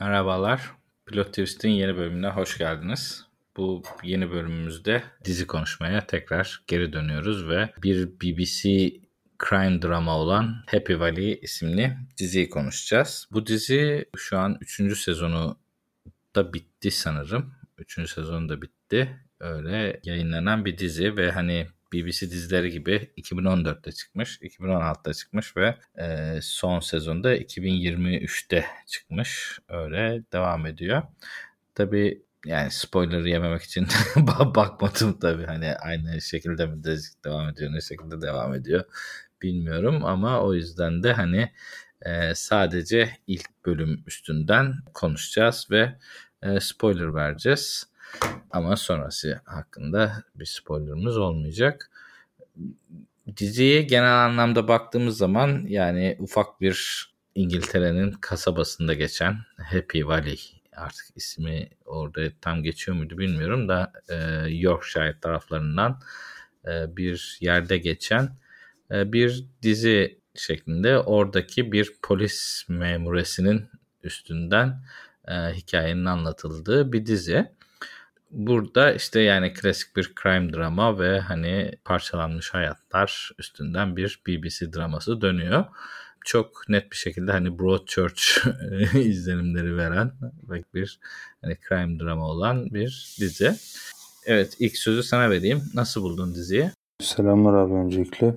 Merhabalar, Pilot Twist'in yeni bölümüne hoş geldiniz. Bu yeni bölümümüzde dizi konuşmaya tekrar geri dönüyoruz ve bir BBC crime drama olan Happy Valley isimli diziyi konuşacağız. Bu dizi şu an 3. sezonu da bitti sanırım. 3. sezonu da bitti. Öyle yayınlanan bir dizi ve hani BBC dizileri gibi 2014'te çıkmış, 2016'da çıkmış ve son sezonda 2023'te çıkmış. Öyle devam ediyor. Tabii yani spoiler'ı yememek için bakmadım tabii. Hani aynı şekilde mi devam ediyor, ne şekilde devam ediyor bilmiyorum. Ama o yüzden de hani sadece ilk bölüm üstünden konuşacağız ve spoiler vereceğiz. Ama sonrası hakkında bir spoilerımız olmayacak. Diziye genel anlamda baktığımız zaman yani ufak bir İngiltere'nin kasabasında geçen Happy Valley, artık ismi orada tam geçiyor muydu bilmiyorum da Yorkshire taraflarından bir yerde geçen bir dizi şeklinde oradaki bir polis memuresinin üstünden hikayenin anlatıldığı bir dizi. Burada işte yani klasik bir crime drama ve hani parçalanmış hayatlar üstünden bir BBC draması dönüyor. Çok net bir şekilde hani Broadchurch izlenimleri veren ve bir hani crime drama olan bir dizi. Evet, ilk sözü sana vereyim. Nasıl buldun diziyi? Selamlar abi öncelikle.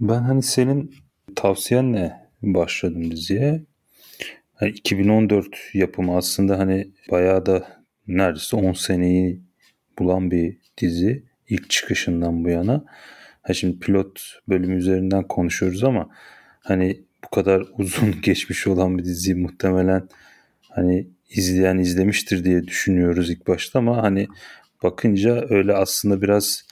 Ben hani senin tavsiyenle başladım diziye. Yani 2014 yapımı aslında hani bayağı da neredeyse 10 seneyi bulan bir dizi ilk çıkışından bu yana. Ha şimdi pilot bölümü üzerinden konuşuyoruz ama hani bu kadar uzun geçmiş olan bir dizi muhtemelen hani izleyen izlemiştir diye düşünüyoruz ilk başta ama hani bakınca öyle aslında biraz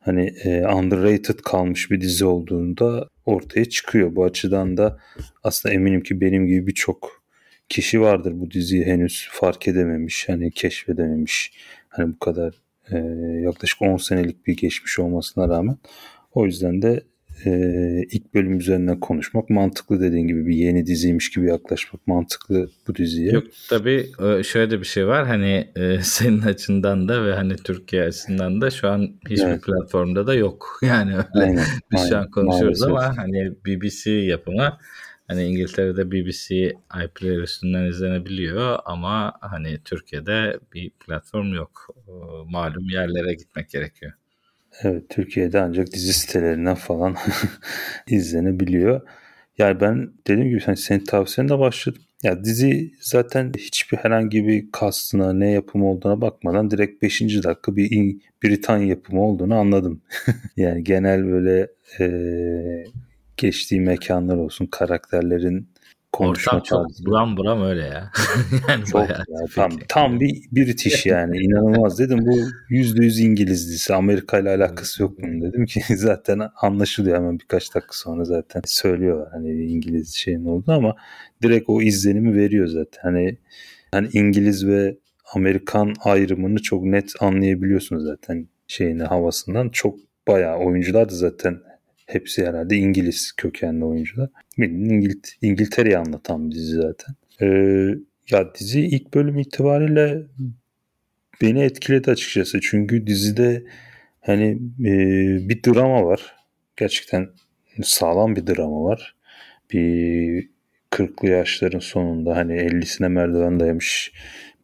hani underrated kalmış bir dizi olduğunda ortaya çıkıyor. Bu açıdan da aslında eminim ki benim gibi birçok kişi vardır bu diziyi henüz fark edememiş, hani keşfedememiş. Hani bu kadar yaklaşık 10 senelik bir geçmiş olmasına rağmen. O yüzden de ilk bölüm üzerinden konuşmak mantıklı, dediğin gibi bir yeni diziymiş gibi yaklaşmak mantıklı bu diziye. Yok tabii şöyle de bir şey var hani senin açından da ve hani Türkiye açısından da şu an hiçbir platformda da yok. Yani öyle biz şu an konuşuyoruz ama hani BBC yapımı. Hani İngiltere'de BBC iPlayer üstünden izlenebiliyor ama hani Türkiye'de bir platform yok. Malum yerlere gitmek gerekiyor. Evet, Türkiye'de ancak dizi sitelerinden falan izlenebiliyor. Yani ben dediğim gibi hani senin tavsiyenle başladım. Ya dizi zaten hiçbir herhangi bir kastına, ne yapımı olduğuna bakmadan direkt 5. dakika bir Britanya yapımı olduğunu anladım. Yani genel böyle geçtiği mekanlar olsun, karakterlerin konuşma ortam tarzı. Çok buram öyle ya. Yani çok ya, tam bir British yani. İnanılmaz dedim, bu %100 İngiliz dizisi. Amerika ile alakası yok bunun dedim ki zaten anlaşılıyor hemen birkaç dakika sonra zaten söylüyorlar hani İngiliz şeyin olduğunu ama direkt o izlenimi veriyor zaten. Hani İngiliz ve Amerikan ayrımını çok net anlayabiliyorsunuz zaten şeyini, havasından. Çok bayağı oyuncular da zaten hepsi herhalde İngiliz kökenli oyuncular. İngiltere'yi anlatan bir dizi zaten. Ya dizi ilk bölüm itibariyle beni etkiledi açıkçası. Çünkü dizide hani bir drama var. Gerçekten sağlam bir drama var. Bir 40'lı yaşların sonunda hani 50'sine merdiven dayamış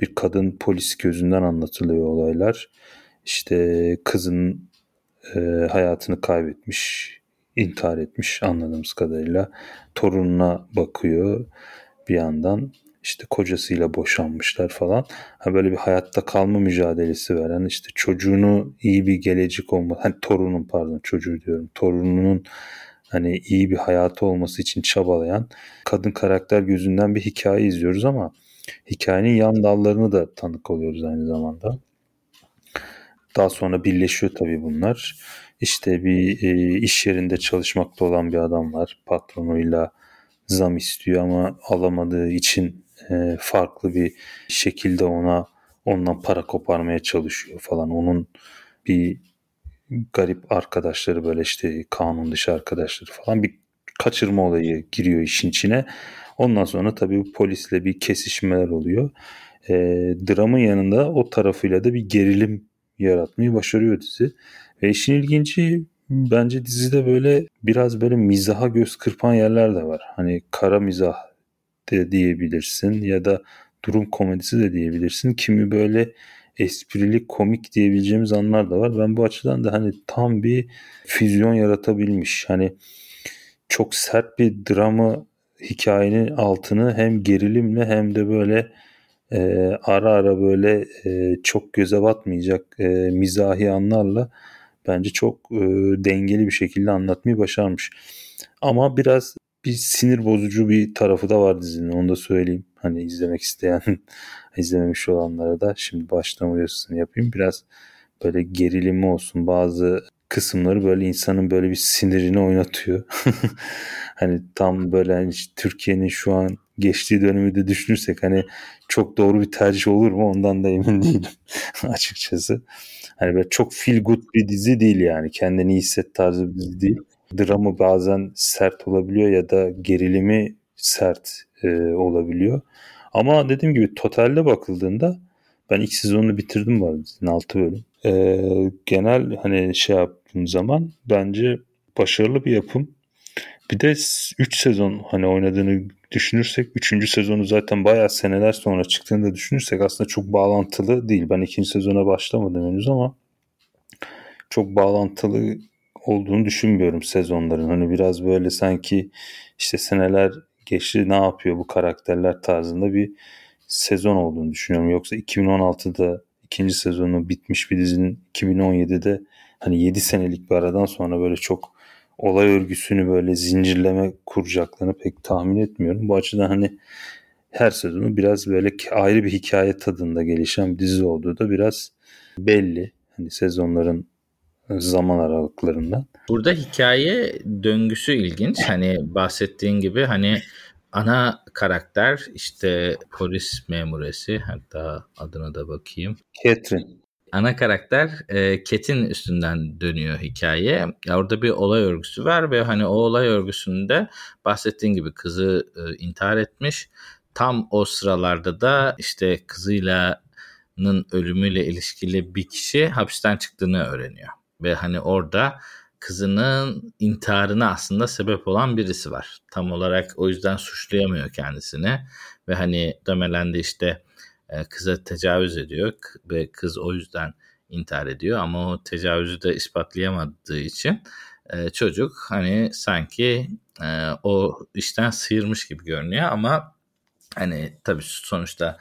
bir kadın polis gözünden anlatılıyor olaylar. İşte kızın hayatını kaybetmiş, intihar etmiş anladığımız kadarıyla. Torununa bakıyor bir yandan. İşte kocasıyla boşanmışlar falan. Ha böyle bir hayatta kalma mücadelesi veren, işte çocuğunu iyi bir gelecek olması, hani torunun pardon çocuğu diyorum. Torununun hani iyi bir hayatı olması için çabalayan kadın karakter gözünden bir hikaye izliyoruz ama hikayenin yan dallarını da tanık oluyoruz aynı zamanda. Daha sonra birleşiyor tabii bunlar. İşte bir iş yerinde çalışmakta olan bir adam var. Patronuyla zam istiyor ama alamadığı için farklı bir şekilde ondan para koparmaya çalışıyor falan. Onun bir garip arkadaşları, böyle işte kanun dışı arkadaşları falan, bir kaçırma olayı giriyor işin içine. Ondan sonra tabii polisle bir kesişmeler oluyor. Dramın yanında o tarafıyla da bir gerilim yaratmayı başarıyor dizi. Ve işin ilginci, bence dizide böyle biraz böyle mizaha göz kırpan yerler de var. Hani kara mizah de diyebilirsin ya da durum komedisi de diyebilirsin. Kimi böyle esprili, komik diyebileceğimiz anlar da var. Ben bu açıdan da hani tam bir füzyon yaratabilmiş. Hani çok sert bir dramı, hikayenin altını hem gerilimle hem de böyle ara ara böyle çok göze batmayacak mizahi anlarla bence çok dengeli bir şekilde anlatmayı başarmış. Ama biraz bir sinir bozucu bir tarafı da var dizinin, onu da söyleyeyim. Hani izlemek isteyen, izlememiş olanlara da şimdi baştan uyarısını yapayım. Biraz böyle gerilimi olsun, bazı kısımları böyle insanın böyle bir sinirini oynatıyor. Hani tam böyle hani Türkiye'nin şu an geçtiği dönemi de düşünürsek hani çok doğru bir tercih olur mu ondan da emin değilim açıkçası. Hani böyle çok feel good bir dizi değil yani, kendini iyi hisset tarzı bir dizi değil. Dramı bazen sert olabiliyor ya da gerilimi sert olabiliyor. Ama dediğim gibi totalde bakıldığında ben ilk sezonunu bitirdim bu arada, 6 bölüm. Genel hani şey yaptığım zaman bence başarılı bir yapım. Bir de 3 sezon hani oynadığını düşünürsek, 3. sezonu zaten bayağı seneler sonra çıktığını da düşünürsek aslında çok bağlantılı değil. Ben 2. sezona başlamadım henüz ama çok bağlantılı olduğunu düşünmüyorum sezonların. Hani biraz böyle sanki işte seneler geçti, ne yapıyor bu karakterler tarzında bir sezon olduğunu düşünüyorum. Yoksa 2016'da 2. sezonu bitmiş bir dizinin 2017'de hani 7 senelik bir aradan sonra böyle çok olay örgüsünü böyle zincirleme kuracaklarını pek tahmin etmiyorum. Bu açıdan hani her sezonu biraz böyle ayrı bir hikaye tadında gelişen bir dizi olduğu da biraz belli. Hani sezonların zaman aralıklarından. Burada hikaye döngüsü ilginç. Hani bahsettiğin gibi hani ana karakter işte polis memuresi, hatta adına da bakayım. Catherine. Ana karakter Cat'in üstünden dönüyor hikaye. Ya orada bir olay örgüsü var ve hani o olay örgüsünde bahsettiğin gibi kızı intihar etmiş. Tam o sıralarda da işte kızının ölümüyle ilişkili bir kişi hapisten çıktığını öğreniyor. Ve hani orada kızının intiharına aslında sebep olan birisi var. Tam olarak o yüzden suçlayamıyor kendisini. Ve hani muhtemelen de işte kıza tecavüz ediyor ve kız o yüzden intihar ediyor. Ama o tecavüzü de ispatlayamadığı için çocuk hani sanki o işten sıyırmış gibi görünüyor. Ama hani tabii sonuçta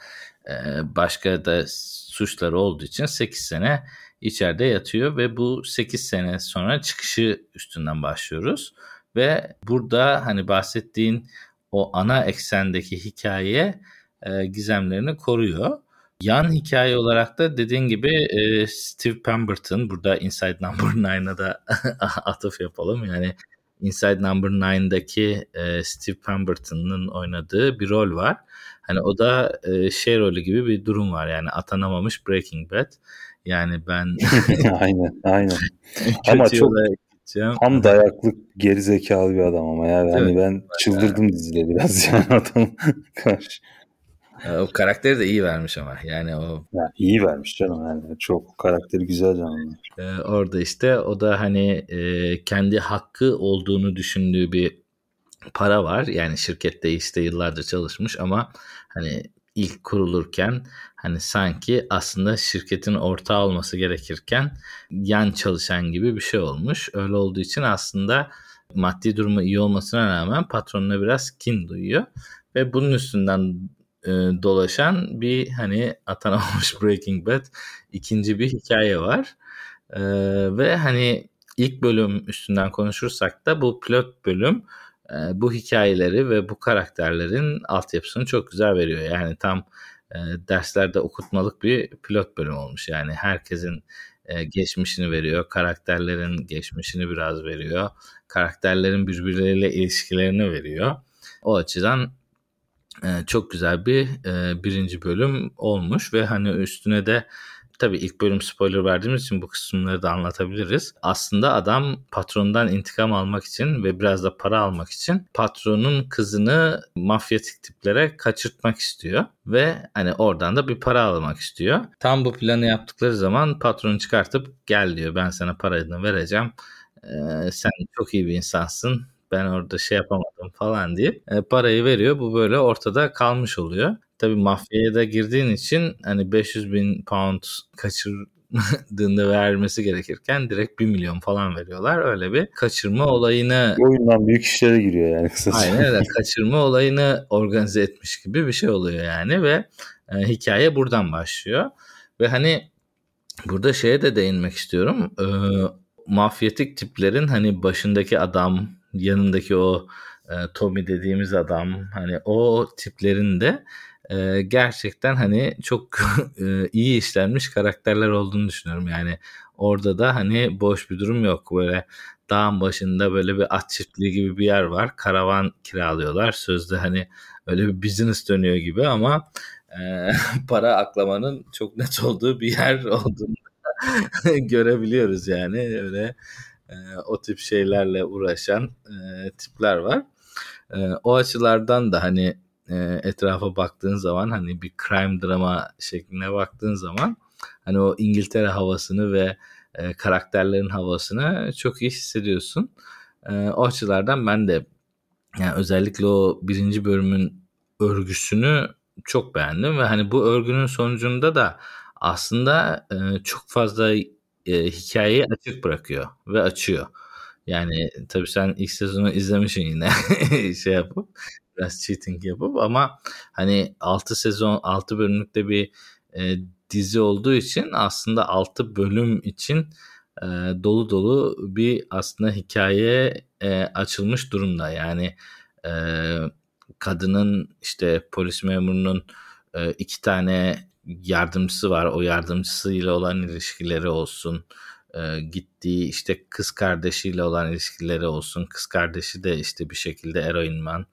başka da suçları olduğu için 8 sene içeride yatıyor ve bu 8 sene sonra çıkışı üstünden başlıyoruz. Ve burada hani bahsettiğin o ana eksendeki hikaye gizemlerini koruyor. Yan hikaye olarak da dediğin gibi Steve Pemberton, burada Inside Number Nine'a da atıf yapalım. Yani Inside Number Nine'daki Steve Pemberton'ın oynadığı bir rol var. Hani o da şey rolü gibi bir durum var. Yani atanamamış Breaking Bad. Yani ben aynen. Ama çok tam dayaklık gerizekalı bir adam ama ya. Yani evet, ben çıldırdım dizide biraz yani adam karşı. O karakteri de iyi vermiş ama yani o... Ya, iyi vermiş canım yani, çok karakteri güzel canım. Orada işte o da hani kendi hakkı olduğunu düşündüğü bir para var. Yani şirkette işte yıllarca çalışmış ama hani ilk kurulurken hani sanki aslında şirketin ortağı olması gerekirken yan çalışan gibi bir şey olmuş. Öyle olduğu için aslında maddi durumu iyi olmasına rağmen patronuna biraz kin duyuyor ve bunun üstünden dolaşan bir hani atanamamış Breaking Bad ikinci bir hikaye var. Ve hani ilk bölüm üstünden konuşursak da bu pilot bölüm bu hikayeleri ve bu karakterlerin altyapısını çok güzel veriyor. Yani tam derslerde okutmalık bir pilot bölüm olmuş. Yani herkesin geçmişini veriyor, karakterlerin geçmişini biraz veriyor, karakterlerin birbirleriyle ilişkilerini veriyor. O açıdan çok güzel bir birinci bölüm olmuş ve hani üstüne de tabii ilk bölüm spoiler verdiğimiz için bu kısımları da anlatabiliriz. Aslında adam patronundan intikam almak için ve biraz da para almak için patronun kızını mafyatik tiplere kaçırtmak istiyor ve hani oradan da bir para almak istiyor. Tam bu planı yaptıkları zaman patronu çıkartıp gel diyor, ben sana parayı vereceğim. Sen çok iyi bir insansın. Ben orada şey yapamadım falan diye parayı veriyor. Bu böyle ortada kalmış oluyor. Tabii mafyaya da girdiğin için hani 500.000 pound kaçırdığında vermesi gerekirken direkt 1 milyon falan veriyorlar. Öyle bir kaçırma olayını... Oyundan büyük işlere giriyor yani kısaca. Aynen öyle. Kaçırma olayını organize etmiş gibi bir şey oluyor yani ve hikaye buradan başlıyor. Ve hani burada şeye de değinmek istiyorum. Mafyatik tiplerin hani başındaki adam, yanındaki o Tommy dediğimiz adam, hani o tiplerin de gerçekten hani çok iyi işlenmiş karakterler olduğunu düşünüyorum. Yani orada da hani boş bir durum yok. Böyle dağın başında böyle bir at çiftliği gibi bir yer var. Karavan kiralıyorlar. Sözde hani öyle bir business dönüyor gibi ama para aklamanın çok net olduğu bir yer olduğunu görebiliyoruz yani. Öyle o tip şeylerle uğraşan tipler var. O açılardan da hani etrafa baktığın zaman hani bir crime drama şekline baktığın zaman hani o İngiltere havasını ve karakterlerin havasını çok iyi hissediyorsun. O açılardan ben de yani özellikle o birinci bölümün örgüsünü çok beğendim ve hani bu örgünün sonucunda da aslında çok fazla hikayeyi açık bırakıyor ve açıyor. Yani tabii sen ilk sezonu izlemişsin yine şey yapıp biraz cheating yapıp ama hani 6 sezon 6 bölümlükte bir dizi olduğu için aslında 6 bölüm için dolu dolu bir aslında hikaye açılmış durumda. Yani kadının işte polis memurunun 2 tane yardımcısı var. O yardımcısıyla olan ilişkileri olsun. Gittiği işte kız kardeşiyle olan ilişkileri olsun. Kız kardeşi de işte bir şekilde eroinman.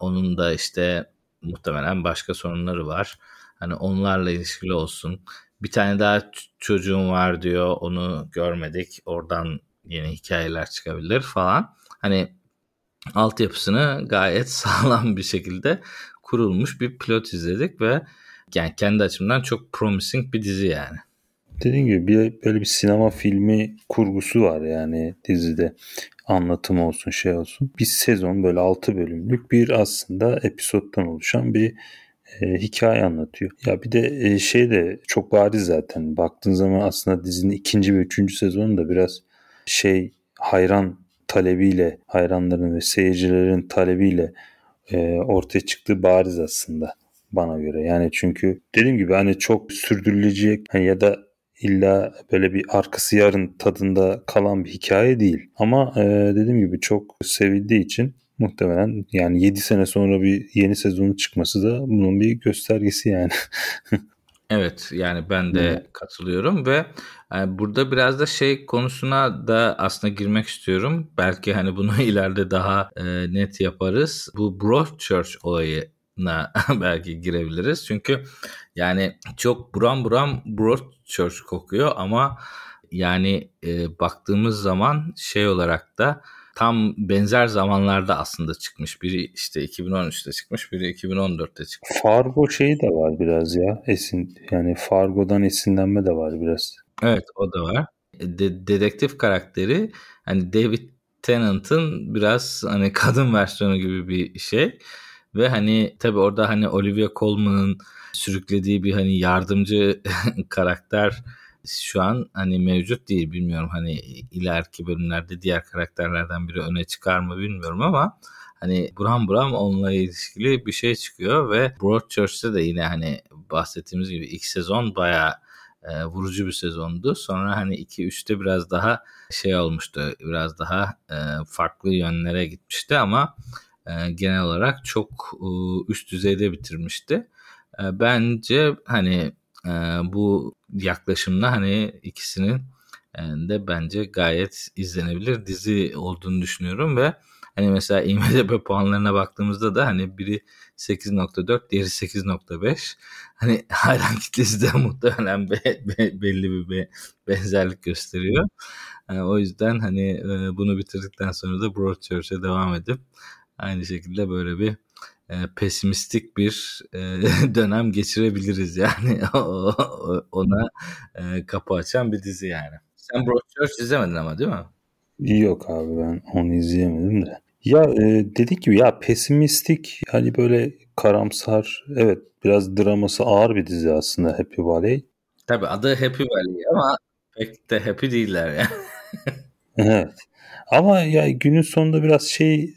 Onun da işte muhtemelen başka sorunları var. Hani onlarla ilişkili olsun. Bir tane daha çocuğum var diyor. Onu görmedik. Oradan yeni hikayeler çıkabilir falan. Hani altyapısını gayet sağlam bir şekilde kurulmuş bir pilot izledik ve yani kendi açımdan çok promising bir dizi yani. Dediğim gibi böyle bir sinema filmi kurgusu var yani dizide. Anlatım olsun, şey olsun. Bir sezon böyle 6 bölümlük bir aslında episoddan oluşan bir hikaye anlatıyor. Ya bir de şey de çok bariz zaten. Baktığın zaman aslında dizinin 2. ve 3. sezonu da biraz şey hayran talebiyle, hayranların ve seyircilerin talebiyle ortaya çıktığı bariz aslında. Bana göre yani çünkü dediğim gibi hani çok sürdürülecek hani ya da illa böyle bir arkası yarın tadında kalan bir hikaye değil. Ama dediğim gibi çok sevildiği için muhtemelen yani 7 sene sonra bir yeni sezonun çıkması da bunun bir göstergesi yani. Evet yani ben de katılıyorum ve burada biraz da şey konusuna da aslında girmek istiyorum. Belki hani bunu ileride daha net yaparız. Bu Broadchurch olayı belki girebiliriz. Çünkü yani çok buram Broadchurch kokuyor ama yani baktığımız zaman şey olarak da tam benzer zamanlarda aslında çıkmış. Biri işte 2013'te çıkmış, biri 2014'te çıkmış. Fargo şeyi de var biraz ya. Yani Fargo'dan esinlenme de var biraz. Evet, o da var. Dedektif karakteri hani David Tennant'ın biraz hani kadın versiyonu gibi bir şey. Ve hani tabii orada hani Olivia Colman'ın sürüklediği bir hani yardımcı karakter şu an hani mevcut değil. Bilmiyorum hani ileriki bölümlerde diğer karakterlerden biri öne çıkar mı bilmiyorum ama hani buram onunla ilişkili bir şey çıkıyor ve Broadchurch'te de yine hani bahsettiğimiz gibi ilk sezon bayağı vurucu bir sezondu. Sonra hani 2-3'te biraz daha şey olmuştu. Biraz daha farklı yönlere gitmişti ama genel olarak çok üst düzeyde bitirmişti. Bence hani bu yaklaşımla hani ikisinin de bence gayet izlenebilir dizi olduğunu düşünüyorum ve hani mesela IMDb puanlarına baktığımızda da hani biri 8.4, diğeri 8.5. Hani hayran kitlesi de muhtemelen belli bir benzerlik gösteriyor. Yani o yüzden hani bunu bitirdikten sonra da Broadchurch'e devam edip aynı şekilde böyle bir pesimistik bir dönem geçirebiliriz yani. Ona kapı açan bir dizi yani. Sen Broadchurch izlemedin ama değil mi? Yok abi, ben onu izleyemedim de. Ya dedik gibi ya, pesimistik hani böyle karamsar, evet biraz draması ağır bir dizi aslında Happy Valley. Tabii adı Happy Valley ama pek de happy değiller ya. Evet. Ama ya günün sonunda biraz şey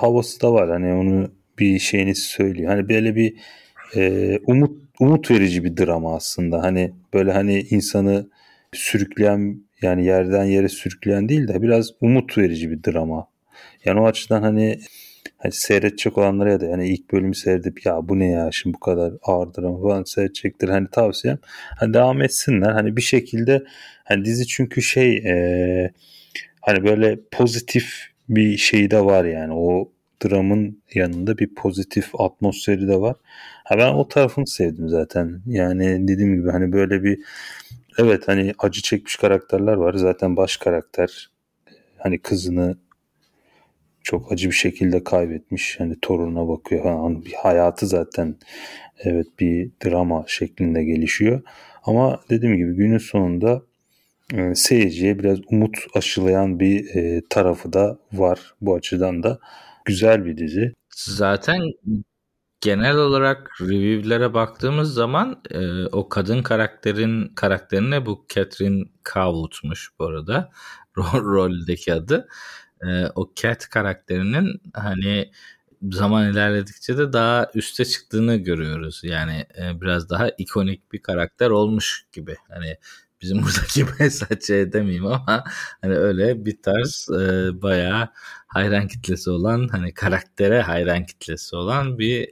havası da var. Hani onu bir şeyini söylüyor. Hani böyle bir umut verici bir drama aslında. Hani böyle hani insanı sürükleyen, yani yerden yere sürükleyen değil de biraz umut verici bir drama. Yani o açıdan hani seyredecek olanlara ya da yani ilk bölümü seyredip ya bu ne ya şimdi bu kadar ağır drama falan seyredecektir. Hani tavsiyem hani devam etsinler. Hani bir şekilde hani dizi çünkü şey hani böyle pozitif bir şey de var yani. O dramın yanında bir pozitif atmosferi de var. Ha, ben o tarafını sevdim zaten. Yani dediğim gibi hani böyle bir evet hani acı çekmiş karakterler var. Zaten baş karakter hani kızını çok acı bir şekilde kaybetmiş. Hani torununa bakıyor falan. Hayatı zaten evet bir drama şeklinde gelişiyor. Ama dediğim gibi günün sonunda seyirciye biraz umut aşılayan bir tarafı da var. Bu açıdan da güzel bir dizi. Zaten genel olarak review'lere baktığımız zaman o kadın karakterine bu Catherine Cowell'muş bu arada roldeki adı. O Cat karakterinin hani zaman ilerledikçe de daha üste çıktığını görüyoruz. Yani biraz daha ikonik bir karakter olmuş gibi. Hani bizim buradaki mesaj edemeyeyim ama hani öyle bir tarz bayağı hayran kitlesi olan, hani karaktere hayran kitlesi olan bir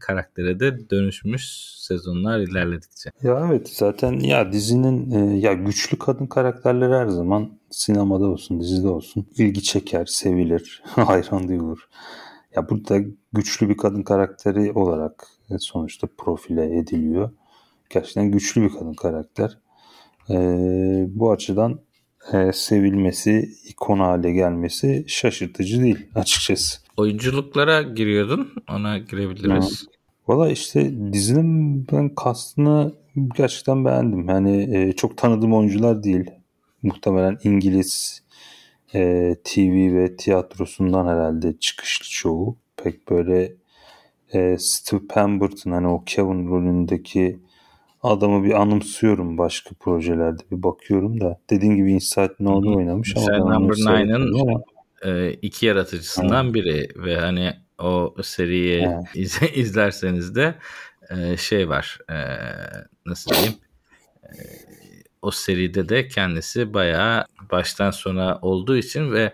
karaktere de dönüşmüş sezonlar ilerledikçe. Ya evet, zaten ya dizinin ya güçlü kadın karakterleri her zaman sinemada olsun dizide olsun ilgi çeker, sevilir, hayran duyulur. Ya burada güçlü bir kadın karakteri olarak sonuçta profile ediliyor. Gerçekten güçlü bir kadın karakter. Bu açıdan sevilmesi, ikon hale gelmesi şaşırtıcı değil açıkçası. Oyunculuklara giriyordun, ona girebiliriz. Valla işte dizinin ben kastını gerçekten beğendim. Yani çok tanıdığım oyuncular değil. Muhtemelen İngiliz TV ve tiyatrosundan herhalde çıkışlı çoğu. Pek böyle Steve Pemberton, hani o Kevin rolündeki adamı bir anımsıyorum, başka projelerde bir bakıyorum da. Dediğin gibi Inside Number oynamış ama Inside Number Nine'ın iki yaratıcısından biri ve hani o seriyi izlerseniz de şey var, nasıl diyeyim, o seride de kendisi bayağı baştan sona olduğu için ve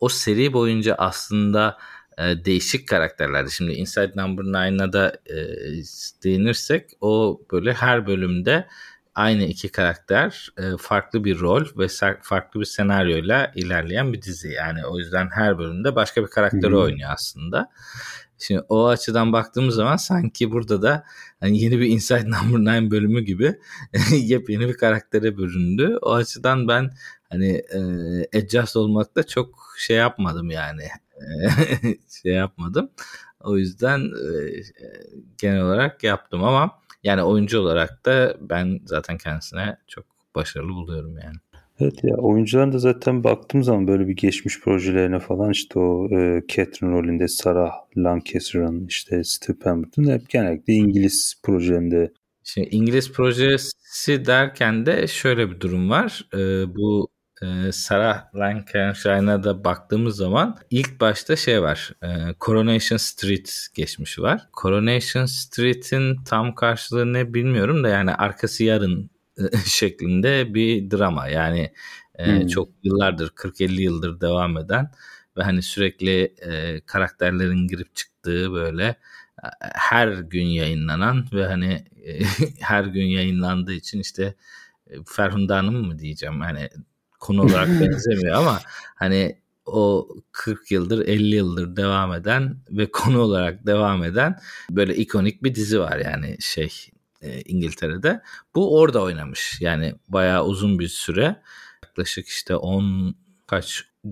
o seri boyunca aslında değişik karakterlerdi. Şimdi Inside Number Nine'a da değinirsek o böyle her bölümde aynı iki karakter, farklı bir rol ve farklı bir senaryoyla ilerleyen bir dizi. Yani o yüzden her bölümde başka bir karakteri oynuyor aslında. Şimdi o açıdan baktığımız zaman sanki burada da hani yeni bir Inside Number 9 bölümü gibi yepyeni bir karaktere büründü. O açıdan ben hani adjust olmakta çok şey yapmadım yani. O yüzden genel olarak yaptım ama yani oyuncu olarak da ben zaten kendisine çok başarılı buluyorum yani. Evet ya, oyuncuların da zaten baktığım zaman böyle bir geçmiş projelerine falan işte o Catherine rolünde Sarah Lancaster'ın, işte Steve Pemberton hep genellikle İngiliz projelerinde. Şimdi İngiliz projesi derken de şöyle bir durum var. Bu Sarah Lancashire'a da baktığımız zaman ilk başta şey var, Coronation Street geçmişi var. Coronation Street'in tam karşılığı ne bilmiyorum da yani arkası yarın şeklinde bir drama. Yani çok yıllardır, 40-50 yıldır devam eden ve hani sürekli karakterlerin girip çıktığı böyle her gün yayınlanan ve hani her gün yayınlandığı için işte Ferhunda Hanım mı diyeceğim, hani konu olarak benzemiyor ama hani o 40 yıldır 50 yıldır devam eden ve konu olarak devam eden böyle ikonik bir dizi var yani İngiltere'de. Bu orada oynamış yani bayağı uzun bir süre, yaklaşık işte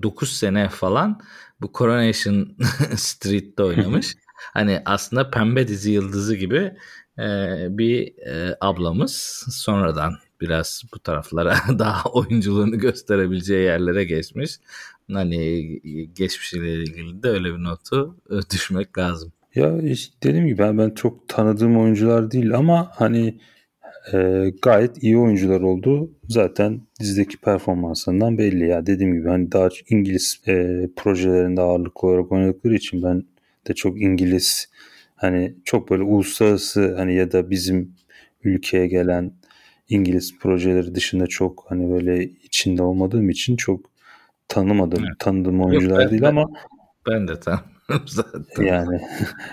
9 sene falan bu Coronation Street'te oynamış. Hani aslında pembe dizi yıldızı gibi bir ablamız sonradan biraz bu taraflara daha oyunculuğunu gösterebileceği yerlere geçmiş. Hani geçmişiyle ilgili de öyle bir notu düşmek lazım. Ya işte dediğim gibi ben çok tanıdığım oyuncular değil ama hani gayet iyi oyuncular oldu. Zaten dizideki performansından belli ya. Dediğim gibi hani daha İngiliz projelerinde ağırlıklı olarak oynadıkları için ben de çok İngiliz hani çok böyle uluslararası hani ya da bizim ülkeye gelen İngiliz projeleri dışında çok hani böyle içinde olmadığım için çok tanımadım. Evet. Tanıdığım oyuncular yok, değil ama ben de tanıdım zaten. Yani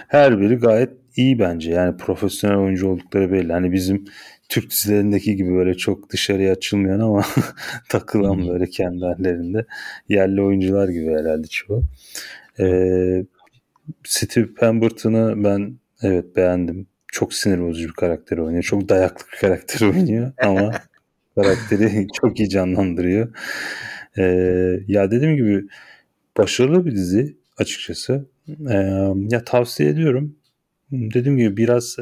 her biri gayet iyi bence. Yani profesyonel oyuncu oldukları belli. Hani bizim Türk dizilerindeki gibi böyle çok dışarıya açılmayan ama takılan böyle kendi hallerinde yerli oyuncular gibi herhalde çoğu. Steve Pemberton'ı ben evet beğendim. Çok sinir bozucu bir karakter oynuyor. Çok dayaklı bir karakter oynuyor ama karakteri çok iyi canlandırıyor. Ya dediğim gibi başarılı bir dizi açıkçası. Ya tavsiye ediyorum. Dediğim gibi biraz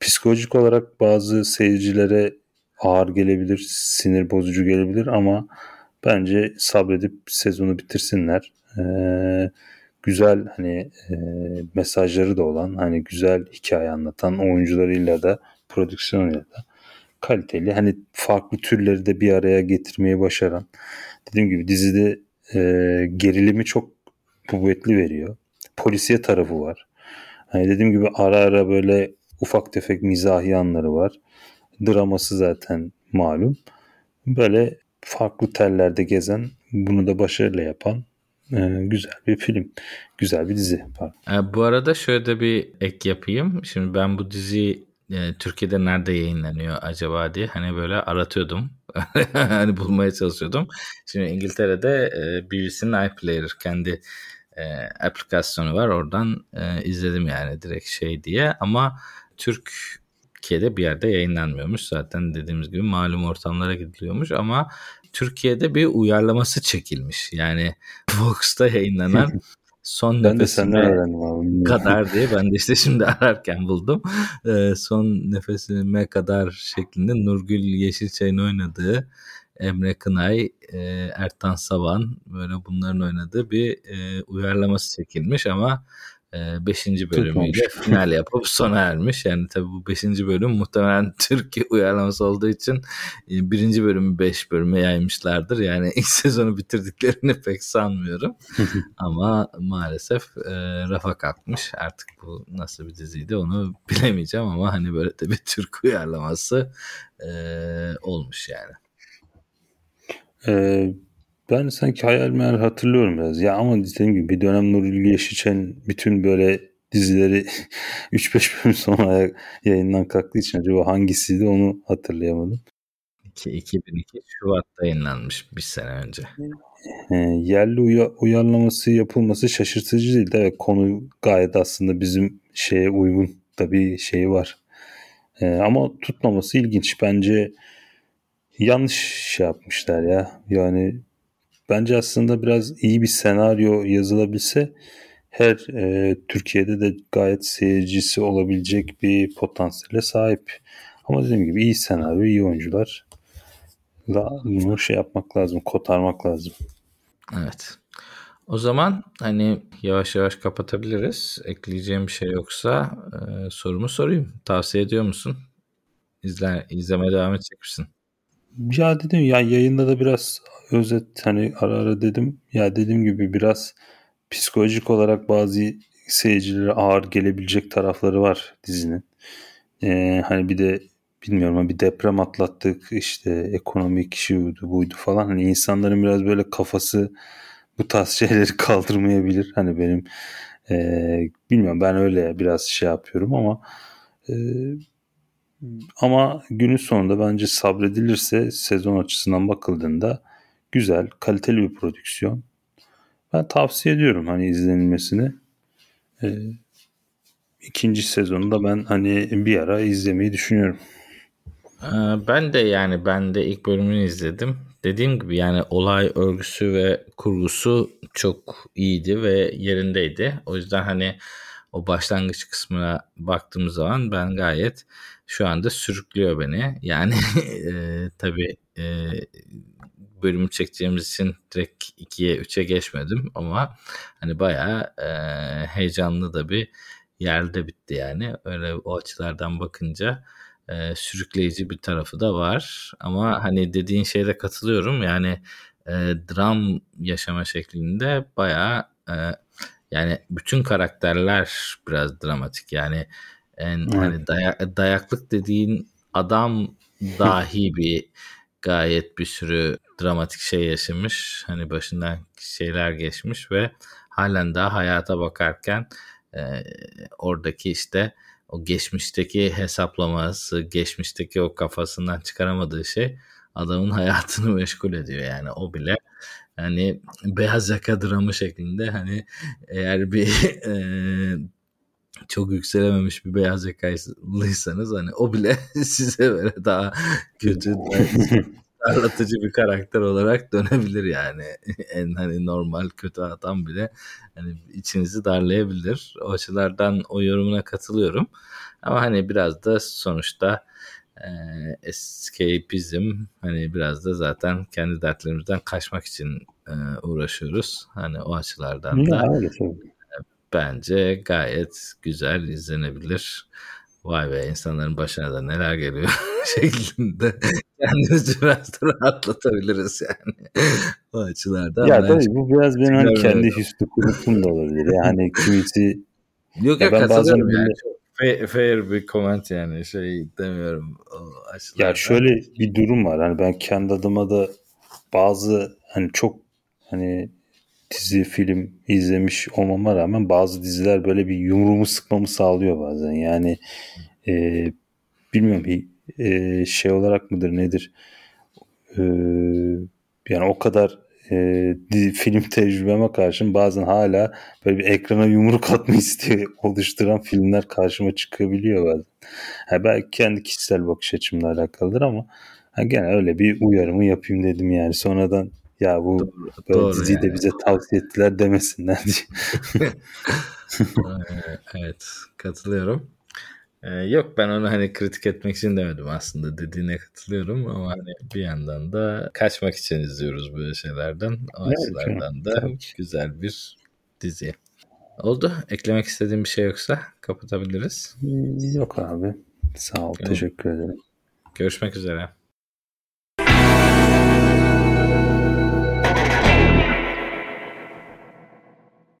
psikolojik olarak bazı seyircilere ağır gelebilir, sinir bozucu gelebilir ama bence sabredip sezonu bitirsinler. Güzel hani mesajları da olan, hani güzel hikaye anlatan oyuncularıyla da prodüksiyonuyla da kaliteli. Hani farklı türleri de bir araya getirmeyi başaran. Dediğim gibi dizide gerilimi çok kuvvetli veriyor. Polisiye tarafı var. Hani dediğim gibi ara ara böyle ufak tefek mizahi anları var. Draması zaten malum. Böyle farklı tellerde gezen, bunu da başarıyla yapan güzel bir film. Güzel bir dizi. Bu arada şöyle de bir ek yapayım. Şimdi ben bu diziyi Türkiye'de nerede yayınlanıyor acaba diye hani böyle aratıyordum. Hani bulmaya çalışıyordum. Şimdi İngiltere'de BBC'nin iPlayer kendi aplikasyonu var. Oradan izledim yani direkt diye ama Türkiye'de bir yerde yayınlanmıyormuş. Zaten dediğimiz gibi malum ortamlara gidiliyormuş ama Türkiye'de bir uyarlaması çekilmiş. Yani Vox'ta yayınlanan Son Nefesime Kadar diye ben de işte şimdi ararken buldum. Son Nefesime Kadar şeklinde Nurgül Yeşilçay'ın oynadığı, Emre Kınay, Ertan Saban böyle bunların oynadığı bir uyarlaması çekilmiş ama 5. bölümüyle final yapıp sona ermiş. Yani tabii bu 5. bölüm muhtemelen Türkiye uyarlaması olduğu için 1. bölümü 5 bölüme yaymışlardır. Yani ilk sezonu bitirdiklerini pek sanmıyorum. Ama maalesef rafa kalkmış. Artık bu nasıl bir diziydi onu bilemeyeceğim ama hani böyle de bir Türk uyarlaması olmuş yani. Ben sanki hayal meyal hatırlıyorum biraz. Ya ama dediğim gibi bir dönem Nurgül Yeşilçay'ın bütün böyle dizileri 3-5 bölüm sonra yayından kalktığı için acaba hangisiydi onu hatırlayamadım. 2002 Şubat'ta yayınlanmış bir sene önce. Yerli uyarlaması yapılması şaşırtıcı değil de konu gayet aslında bizim şeye uygun da bir şeyi var. Ama tutmaması ilginç. Bence yanlış yapmışlar ya. Yani bence aslında biraz iyi bir senaryo yazılabilse her Türkiye'de de gayet seyircisi olabilecek bir potansiyele sahip. Ama dediğim gibi iyi senaryo, iyi oyuncular. Bunu yapmak lazım, kotarmak lazım. Evet. O zaman hani yavaş yavaş kapatabiliriz. Ekleyeceğim bir şey yoksa sorumu sorayım. Tavsiye ediyor musun? İzlemeye devam edecek misin? Ya dedim ya yayında da biraz özet hani ara ara dedim. Ya dediğim gibi biraz psikolojik olarak bazı seyircilere ağır gelebilecek tarafları var dizinin. Hani bir de bilmiyorum ama bir deprem atlattık işte ekonomik işi buydu falan. Hani insanların biraz böyle kafası bu tarz şeyleri kaldırmayabilir. Hani benim bilmiyorum ben öyle biraz yapıyorum ama günün sonunda bence sabredilirse sezon açısından bakıldığında güzel, kaliteli bir prodüksiyon. Ben tavsiye ediyorum hani izlenilmesini. İkinci sezonu da ben hani bir ara izlemeyi düşünüyorum. Ben de ilk bölümünü izledim. Dediğim gibi yani olay örgüsü ve kurgusu çok iyiydi ve yerindeydi. O yüzden hani o başlangıç kısmına baktığım zaman ben gayet şu anda sürüklüyor beni. Yani tabii bölümü çekeceğimiz için direkt 2'ye 3'e geçmedim ama hani bayağı heyecanlı da bir yerde bitti yani. Öyle o açılardan bakınca sürükleyici bir tarafı da var. Ama hani dediğin şeyde katılıyorum. Yani dram yaşama şeklinde bayağı yani bütün karakterler biraz dramatik. Yani hani dayaklık dediğin adam dahi bir gayet bir sürü dramatik şey yaşamış. Hani başından şeyler geçmiş ve halen daha hayata bakarken oradaki işte o geçmişteki hesaplaması, geçmişteki o kafasından çıkaramadığı şey adamın hayatını meşgul ediyor yani. O bile hani beyaz yaka dramı şeklinde, hani eğer bir çok yükselememiş bir beyaz yakalıysanız hani o bile size böyle daha kötü anlatıcı bir karakter olarak dönebilir yani. En hani normal kötü adam bile hani içinizi darlayabilir. O açılardan o yorumuna katılıyorum. Ama hani biraz da sonuçta escapism, hani biraz da zaten kendi dertlerimizden kaçmak için uğraşıyoruz. Hani o açılardan da bence gayet güzel izlenebilir. Vay be, insanların başına da neler geliyor şeklinde kendimizi biraz rahatlatabiliriz yani. O açılardan. Ya tabii bu biraz benim hani kendi hüsnü kuruluşum da olabilir. Yani kimisi... Yok ya, ben bazen yani. Fair bir comment yani, şey demiyorum o açılardan. Ya şöyle bir durum var. Hani ben kendi adıma da bazı hani çok hani dizi, film izlemiş olmama rağmen bazı diziler böyle bir yumruğumu sıkmamı sağlıyor bazen. Yani bilmiyorum şey olarak mıdır nedir? Yani o kadar film tecrübeme karşın bazen hala böyle bir ekrana yumruk atma isteği oluşturan filmler karşıma çıkabiliyor bazen. Yani belki kendi kişisel bakış açımla alakalıdır ama gene öyle bir uyarımı yapayım dedim yani. Sonradan ya bu doğru diziyi yani de bize tavsiye ettiler demesinler diye. Evet, katılıyorum. Yok, ben onu hani kritik etmek için demedim aslında, dediğine katılıyorum ama hani bir yandan da kaçmak için izliyoruz böyle şeylerden. O açılardan da güzel bir dizi. Oldu. Eklemek istediğim bir şey yoksa kapatabiliriz. Yok abi. Sağ ol. Teşekkür ederim. Görüşmek üzere.